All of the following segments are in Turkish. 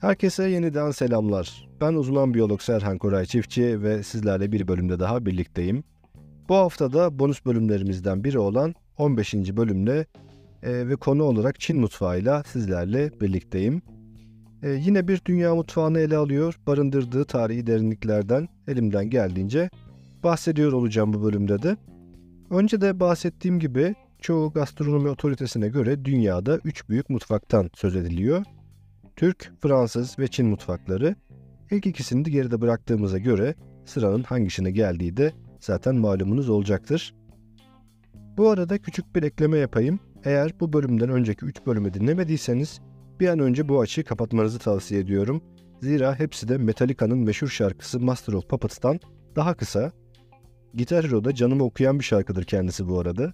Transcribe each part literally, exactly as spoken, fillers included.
Herkese yeniden selamlar. Ben uzman biyolog Serhan Koray Çiftçi ve sizlerle bir bölümde daha birlikteyim. Bu hafta da bonus bölümlerimizden biri olan on beşinci bölümle e, ve konu olarak Çin mutfağıyla sizlerle birlikteyim. E, yine bir dünya mutfağını ele alıyor, barındırdığı tarihi derinliklerden elimden geldiğince bahsediyor olacağım bu bölümde de. Önce de bahsettiğim gibi çoğu gastronomi otoritesine göre dünyada üç büyük mutfaktan söz ediliyor. Türk, Fransız ve Çin mutfakları. İlk ikisini de geride bıraktığımıza göre sıranın hangisine geldiği de zaten malumunuz olacaktır. Bu arada küçük bir ekleme yapayım. Eğer bu bölümden önceki üç bölümü dinlemediyseniz bir an önce bu açığı kapatmanızı tavsiye ediyorum. Zira hepsi de Metallica'nın meşhur şarkısı Master of Puppets'tan daha kısa. Gitar Hero'da canımı okuyan bir şarkıdır kendisi bu arada.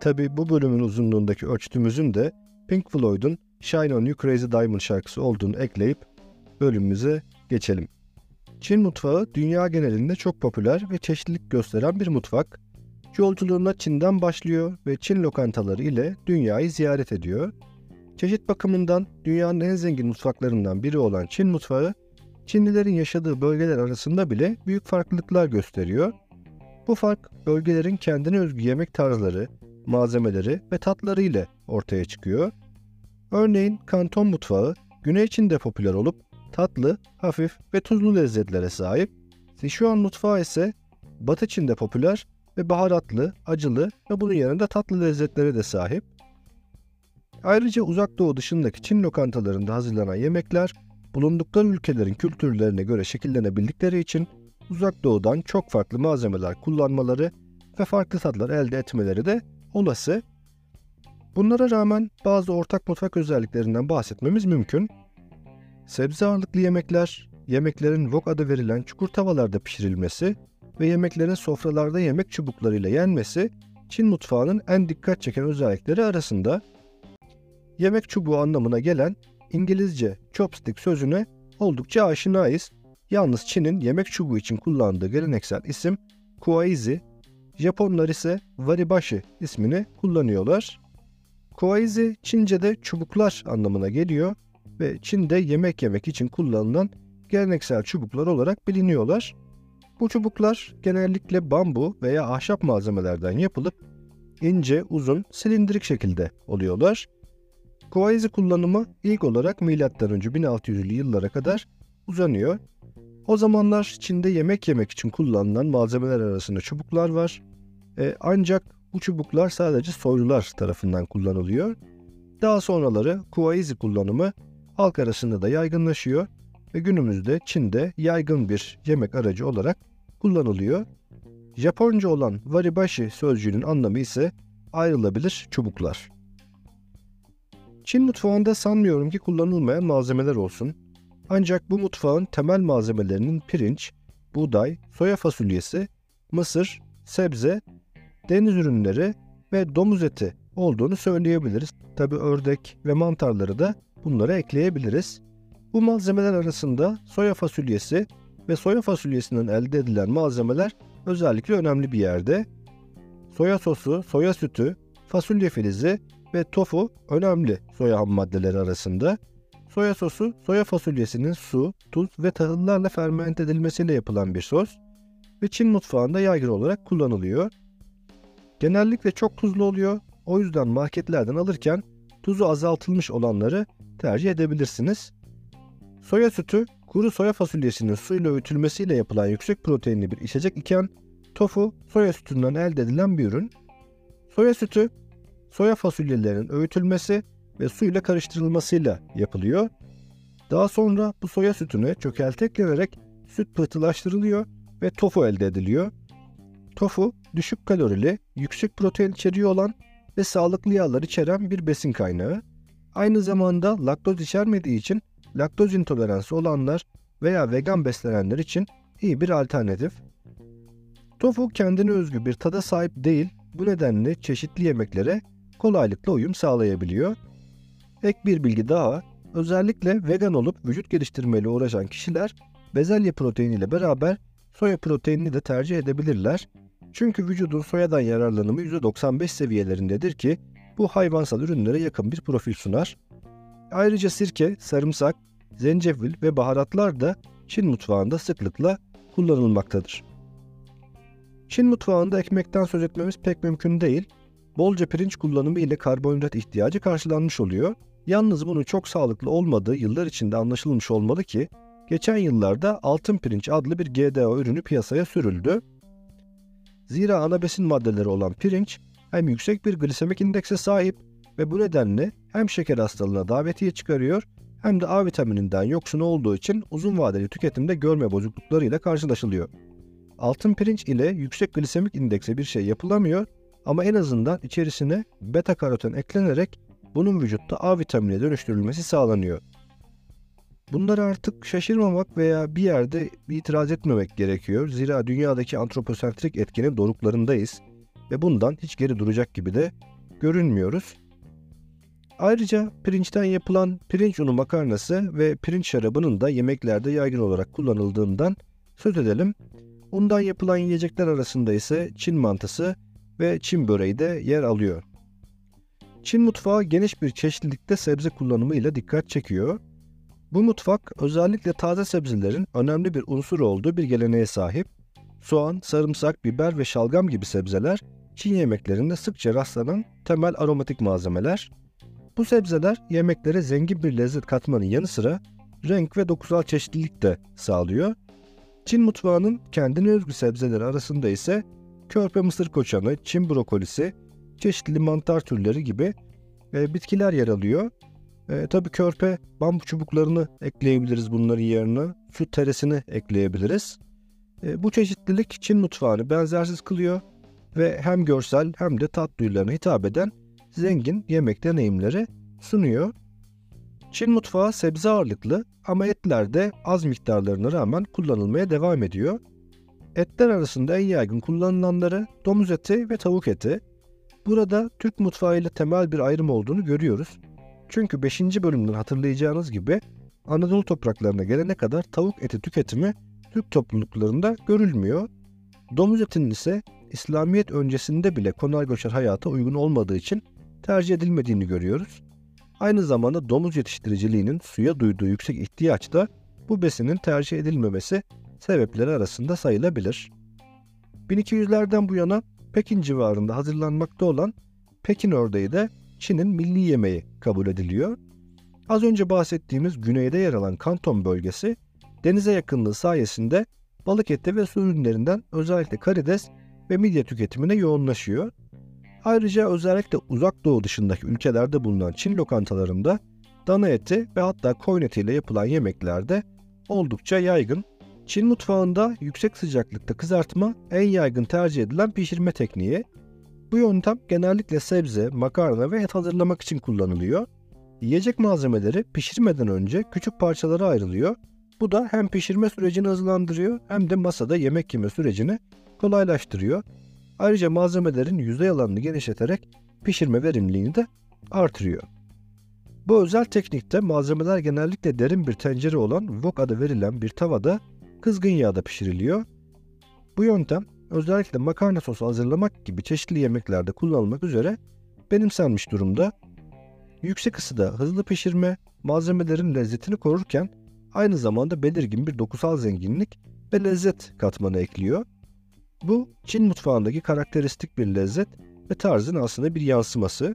Tabi bu bölümün uzunluğundaki ölçtüğümüzün de Pink Floyd'un Shine On You Crazy Diamond şarkısı olduğunu ekleyip bölümümüze geçelim. Çin mutfağı dünya genelinde çok popüler ve çeşitlilik gösteren bir mutfak. Yolculuğuna Çin'den başlıyor ve Çin lokantaları ile dünyayı ziyaret ediyor. Çeşit bakımından dünyanın en zengin mutfaklarından biri olan Çin mutfağı, Çinlilerin yaşadığı bölgeler arasında bile büyük farklılıklar gösteriyor. Bu fark bölgelerin kendine özgü yemek tarzları, malzemeleri ve tatları ile ortaya çıkıyor. Örneğin Kanton mutfağı Güney Çin'de popüler olup tatlı, hafif ve tuzlu lezzetlere sahip. Sichuan mutfağı ise Batı Çin'de popüler ve baharatlı, acılı ve bunun yanında tatlı lezzetlere de sahip. Ayrıca Uzak Doğu dışındaki Çin lokantalarında hazırlanan yemekler bulundukları ülkelerin kültürlerine göre şekillenebildikleri için Uzak Doğu'dan çok farklı malzemeler kullanmaları ve farklı tatlar elde etmeleri de olası. Bunlara rağmen bazı ortak mutfak özelliklerinden bahsetmemiz mümkün. Sebze ağırlıklı yemekler, yemeklerin wok adı verilen çukur tavalarda pişirilmesi ve yemeklerin sofralarda yemek çubuklarıyla yenmesi Çin mutfağının en dikkat çeken özellikleri arasında. Yemek çubuğu anlamına gelen İngilizce chopstick sözüne oldukça aşinayız. Yalnız Çin'in yemek çubuğu için kullandığı geleneksel isim kuaizi, Japonlar ise Waribashi ismini kullanıyorlar. Kuaizi Çince'de çubuklar anlamına geliyor ve Çin'de yemek yemek için kullanılan geleneksel çubuklar olarak biliniyorlar. Bu çubuklar genellikle bambu veya ahşap malzemelerden yapılıp ince, uzun, silindirik şekilde oluyorlar. Kuaizi kullanımı ilk olarak milattan önce bin altı yüzlü yıllara kadar uzanıyor. O zamanlar Çin'de yemek yemek için kullanılan malzemeler arasında çubuklar var. E, ancak bu çubuklar sadece soylular tarafından kullanılıyor. Daha sonraları kuaizi kullanımı halk arasında da yaygınlaşıyor ve günümüzde Çin'de yaygın bir yemek aracı olarak kullanılıyor. Japonca olan waribashi sözcüğünün anlamı ise ayrılabilir çubuklar. Çin mutfağında sanmıyorum ki kullanılmayan malzemeler olsun. Ancak bu mutfağın temel malzemelerinin pirinç, buğday, soya fasulyesi, mısır, sebze, deniz ürünleri ve domuz eti olduğunu söyleyebiliriz. Tabi ördek ve mantarları da bunlara ekleyebiliriz. Bu malzemeler arasında soya fasulyesi ve soya fasulyesinden elde edilen malzemeler özellikle önemli bir yerde. Soya sosu, soya sütü, fasulye filizi ve tofu önemli soya ham maddeleri arasında. Soya sosu, soya fasulyesinin su, tuz ve tahıllarla fermente edilmesiyle yapılan bir sos ve Çin mutfağında yaygın olarak kullanılıyor. Genellikle çok tuzlu oluyor, o yüzden marketlerden alırken tuzu azaltılmış olanları tercih edebilirsiniz. Soya sütü, kuru soya fasulyesinin suyla öğütülmesiyle yapılan yüksek proteinli bir içecek iken, tofu, soya sütünden elde edilen bir ürün. Soya sütü, soya fasulyelerinin öğütülmesi ve suyla karıştırılmasıyla yapılıyor. Daha sonra bu soya sütüne çökelti eklenerek süt pıhtılaştırılıyor ve tofu elde ediliyor. Tofu, düşük kalorili, yüksek protein içeriği olan ve sağlıklı yağlar içeren bir besin kaynağı. Aynı zamanda laktoz içermediği için laktoz intoleransı olanlar veya vegan beslenenler için iyi bir alternatif. Tofu kendine özgü bir tada sahip değil, bu nedenle çeşitli yemeklere kolaylıkla uyum sağlayabiliyor. Ek bir bilgi daha, özellikle vegan olup vücut geliştirmeyle uğraşan kişiler bezelye proteiniyle beraber soya proteinini de tercih edebilirler. Çünkü vücudun soyadan yararlanımı yüzde doksan beş seviyelerindedir ki bu hayvansal ürünlere yakın bir profil sunar. Ayrıca sirke, sarımsak, zencefil ve baharatlar da Çin mutfağında sıklıkla kullanılmaktadır. Çin mutfağında ekmekten söz etmemiz pek mümkün değil. Bolca pirinç kullanımı ile karbonhidrat ihtiyacı karşılanmış oluyor. Yalnız bunun çok sağlıklı olmadığı yıllar içinde anlaşılmış olmalı ki geçen yıllarda altın pirinç adlı bir G D O ürünü piyasaya sürüldü. Zira ana besin maddeleri olan pirinç hem yüksek bir glisemik indekse sahip ve bu nedenle hem şeker hastalığına davetiye çıkarıyor hem de A vitamininden yoksun olduğu için uzun vadeli tüketimde görme bozukluklarıyla karşılaşılıyor. Altın pirinç ile yüksek glisemik indekse bir şey yapılamıyor ama en azından içerisine beta karoten eklenerek bunun vücutta A vitaminine dönüştürülmesi sağlanıyor. Bunlara artık şaşırmamak veya bir yerde itiraz etmemek gerekiyor. Zira dünyadaki antroposentrik etkinin doruklarındayız ve bundan hiç geri duracak gibi de görünmüyoruz. Ayrıca pirinçten yapılan pirinç unu makarnası ve pirinç şarabının da yemeklerde yaygın olarak kullanıldığından söz edelim. Undan yapılan yiyecekler arasında ise Çin mantısı ve Çin böreği de yer alıyor. Çin mutfağı geniş bir çeşitlilikte sebze kullanımıyla dikkat çekiyor. Bu mutfak özellikle taze sebzelerin önemli bir unsur olduğu bir geleneğe sahip. Soğan, sarımsak, biber ve şalgam gibi sebzeler Çin yemeklerinde sıkça rastlanan temel aromatik malzemeler. Bu sebzeler yemeklere zengin bir lezzet katmanın yanı sıra renk ve dokusal çeşitlilik de sağlıyor. Çin mutfağının kendine özgü sebzeleri arasında ise körpe mısır koçanı, Çin brokolisi, çeşitli mantar türleri gibi e, bitkiler yer alıyor. E, Tabii körpe bambu çubuklarını ekleyebiliriz bunların yerine. Su teresini ekleyebiliriz. E, bu çeşitlilik Çin mutfağını benzersiz kılıyor ve hem görsel hem de tat duyularına hitap eden zengin yemek deneyimleri sunuyor. Çin mutfağı sebze ağırlıklı ama etler de az miktarlarına rağmen kullanılmaya devam ediyor. Etler arasında en yaygın kullanılanları domuz eti ve tavuk eti. Burada Türk mutfağı ile temel bir ayrım olduğunu görüyoruz. Çünkü beşinci bölümden hatırlayacağınız gibi Anadolu topraklarına gelene kadar tavuk eti tüketimi Türk topluluklarında görülmüyor. Domuz etinin ise İslamiyet öncesinde bile konar göçer hayata uygun olmadığı için tercih edilmediğini görüyoruz. Aynı zamanda domuz yetiştiriciliğinin suya duyduğu yüksek ihtiyaç da bu besinin tercih edilmemesi sebepleri arasında sayılabilir. bin iki yüzlerden bu yana Pekin civarında hazırlanmakta olan Pekin ördeği de Çin'in milli yemeği kabul ediliyor. Az önce bahsettiğimiz güneyde yer alan Kanton bölgesi denize yakınlığı sayesinde balık eti ve su ürünlerinden özellikle karides ve midye tüketimine yoğunlaşıyor. Ayrıca özellikle uzak doğu dışındaki ülkelerde bulunan Çin lokantalarında dana eti ve hatta koyun etiyle yapılan yemeklerde oldukça yaygın. Çin mutfağında yüksek sıcaklıkta kızartma en yaygın tercih edilen pişirme tekniği. Bu yöntem genellikle sebze, makarna ve et hazırlamak için kullanılıyor. Yiyecek malzemeleri pişirmeden önce küçük parçalara ayrılıyor. Bu da hem pişirme sürecini hızlandırıyor hem de masada yemek yeme sürecini kolaylaştırıyor. Ayrıca malzemelerin yüzey alanını genişleterek pişirme verimliliğini de artırıyor. Bu özel teknikte malzemeler genellikle derin bir tencere olan wok adı verilen bir tavada kızgın yağda pişiriliyor. Bu yöntem özellikle makarna sosu hazırlamak gibi çeşitli yemeklerde kullanılmak üzere benimsenmiş durumda. Yüksek ısıda hızlı pişirme malzemelerin lezzetini korurken aynı zamanda belirgin bir dokusal zenginlik ve lezzet katmanı ekliyor. Bu Çin mutfağındaki karakteristik bir lezzet ve tarzın aslında bir yansıması.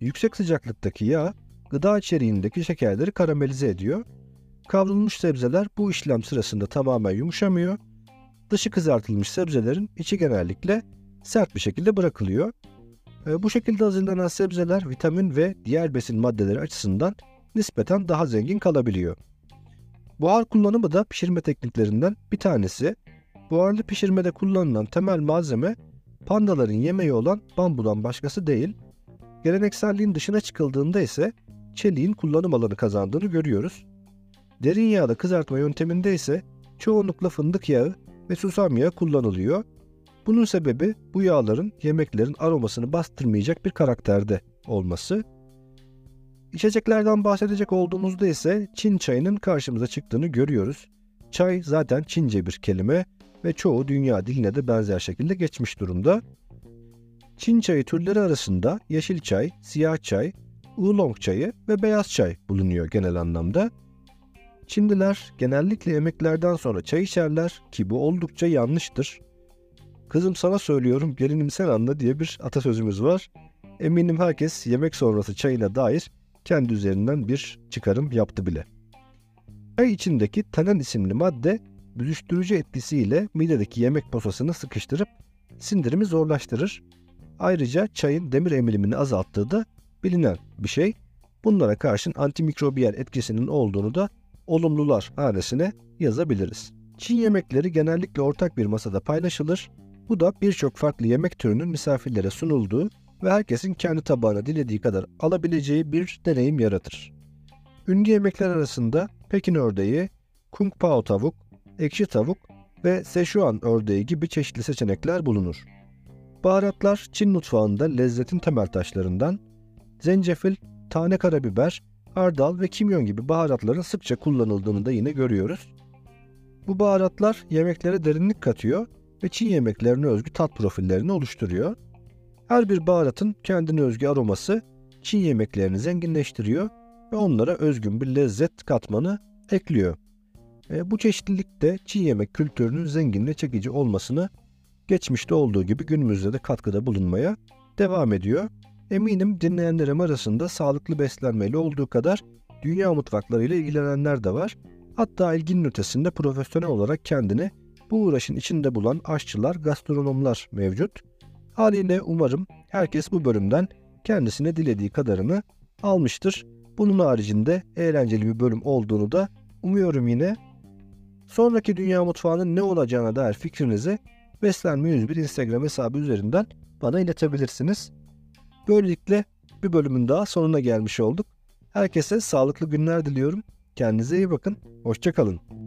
Yüksek sıcaklıktaki yağ gıda içeriğindeki şekerleri karamelize ediyor. Kavrulmuş sebzeler bu işlem sırasında tamamen yumuşamıyor. Dışı kızartılmış sebzelerin içi genellikle sert bir şekilde bırakılıyor. Bu şekilde hazırlanan sebzeler vitamin ve diğer besin maddeleri açısından nispeten daha zengin kalabiliyor. Buhar kullanımı da pişirme tekniklerinden bir tanesi. Buharlı pişirmede kullanılan temel malzeme pandaların yemeği olan bambudan başkası değil. Gelenekselliğin dışına çıkıldığında ise çeliğin kullanım alanı kazandığını görüyoruz. Derin yağda kızartma yönteminde ise çoğunlukla fındık yağı ve susam yağı kullanılıyor. Bunun sebebi bu yağların yemeklerin aromasını bastırmayacak bir karakterde olması. İçeceklerden bahsedecek olduğumuzda ise Çin çayının karşımıza çıktığını görüyoruz. Çay zaten Çince bir kelime ve çoğu dünya diline de benzer şekilde geçmiş durumda. Çin çayı türleri arasında yeşil çay, siyah çay, oolong çayı ve beyaz çay bulunuyor genel anlamda. Çinliler genellikle yemeklerden sonra çay içerler ki bu oldukça yanlıştır. "Kızım sana söylüyorum, gelinim sen anla" diye bir atasözümüz var. Eminim herkes yemek sonrası çayına dair kendi üzerinden bir çıkarım yaptı bile. Çay içindeki tanen isimli madde büzüştürücü etkisiyle midedeki yemek posasını sıkıştırıp sindirimi zorlaştırır. Ayrıca çayın demir emilimini azalttığı da bilinen bir şey. Bunlara karşın antimikrobiyal etkisinin olduğunu da olumlular hanesine yazabiliriz. Çin yemekleri genellikle ortak bir masada paylaşılır. Bu da birçok farklı yemek türünün misafirlere sunulduğu ve herkesin kendi tabağına dilediği kadar alabileceği bir deneyim yaratır. Ünlü yemekler arasında Pekin ördeği, Kung Pao tavuk, ekşi tavuk ve Szechuan ördeği gibi çeşitli seçenekler bulunur. Baharatlar Çin mutfağında lezzetin temel taşlarından, zencefil, tane karabiber, hardal ve kimyon gibi baharatların sıkça kullanıldığını da yine görüyoruz. Bu baharatlar yemeklere derinlik katıyor ve Çin yemeklerine özgü tat profillerini oluşturuyor. Her bir baharatın kendine özgü aroması Çin yemeklerini zenginleştiriyor ve onlara özgün bir lezzet katmanı ekliyor. E, bu çeşitlilik de Çin yemek kültürünün zengin ve çekici olmasını geçmişte olduğu gibi günümüzde de katkıda bulunmaya devam ediyor. Eminim dinleyenlerim arasında sağlıklı beslenmeyle olduğu kadar dünya mutfaklarıyla ilgilenenler de var. Hatta ilginin ötesinde profesyonel olarak kendini bu uğraşın içinde bulan aşçılar, gastronomlar mevcut. Haliyle umarım herkes bu bölümden kendisine dilediği kadarını almıştır. Bunun haricinde eğlenceli bir bölüm olduğunu da umuyorum yine. Sonraki Dünya Mutfağı'nın ne olacağına dair fikrinizi Beslenme yüz bir Instagram hesabı üzerinden bana iletebilirsiniz. Böylelikle bir bölümün daha sonuna gelmiş olduk. Herkese sağlıklı günler diliyorum. Kendinize iyi bakın. Hoşça kalın.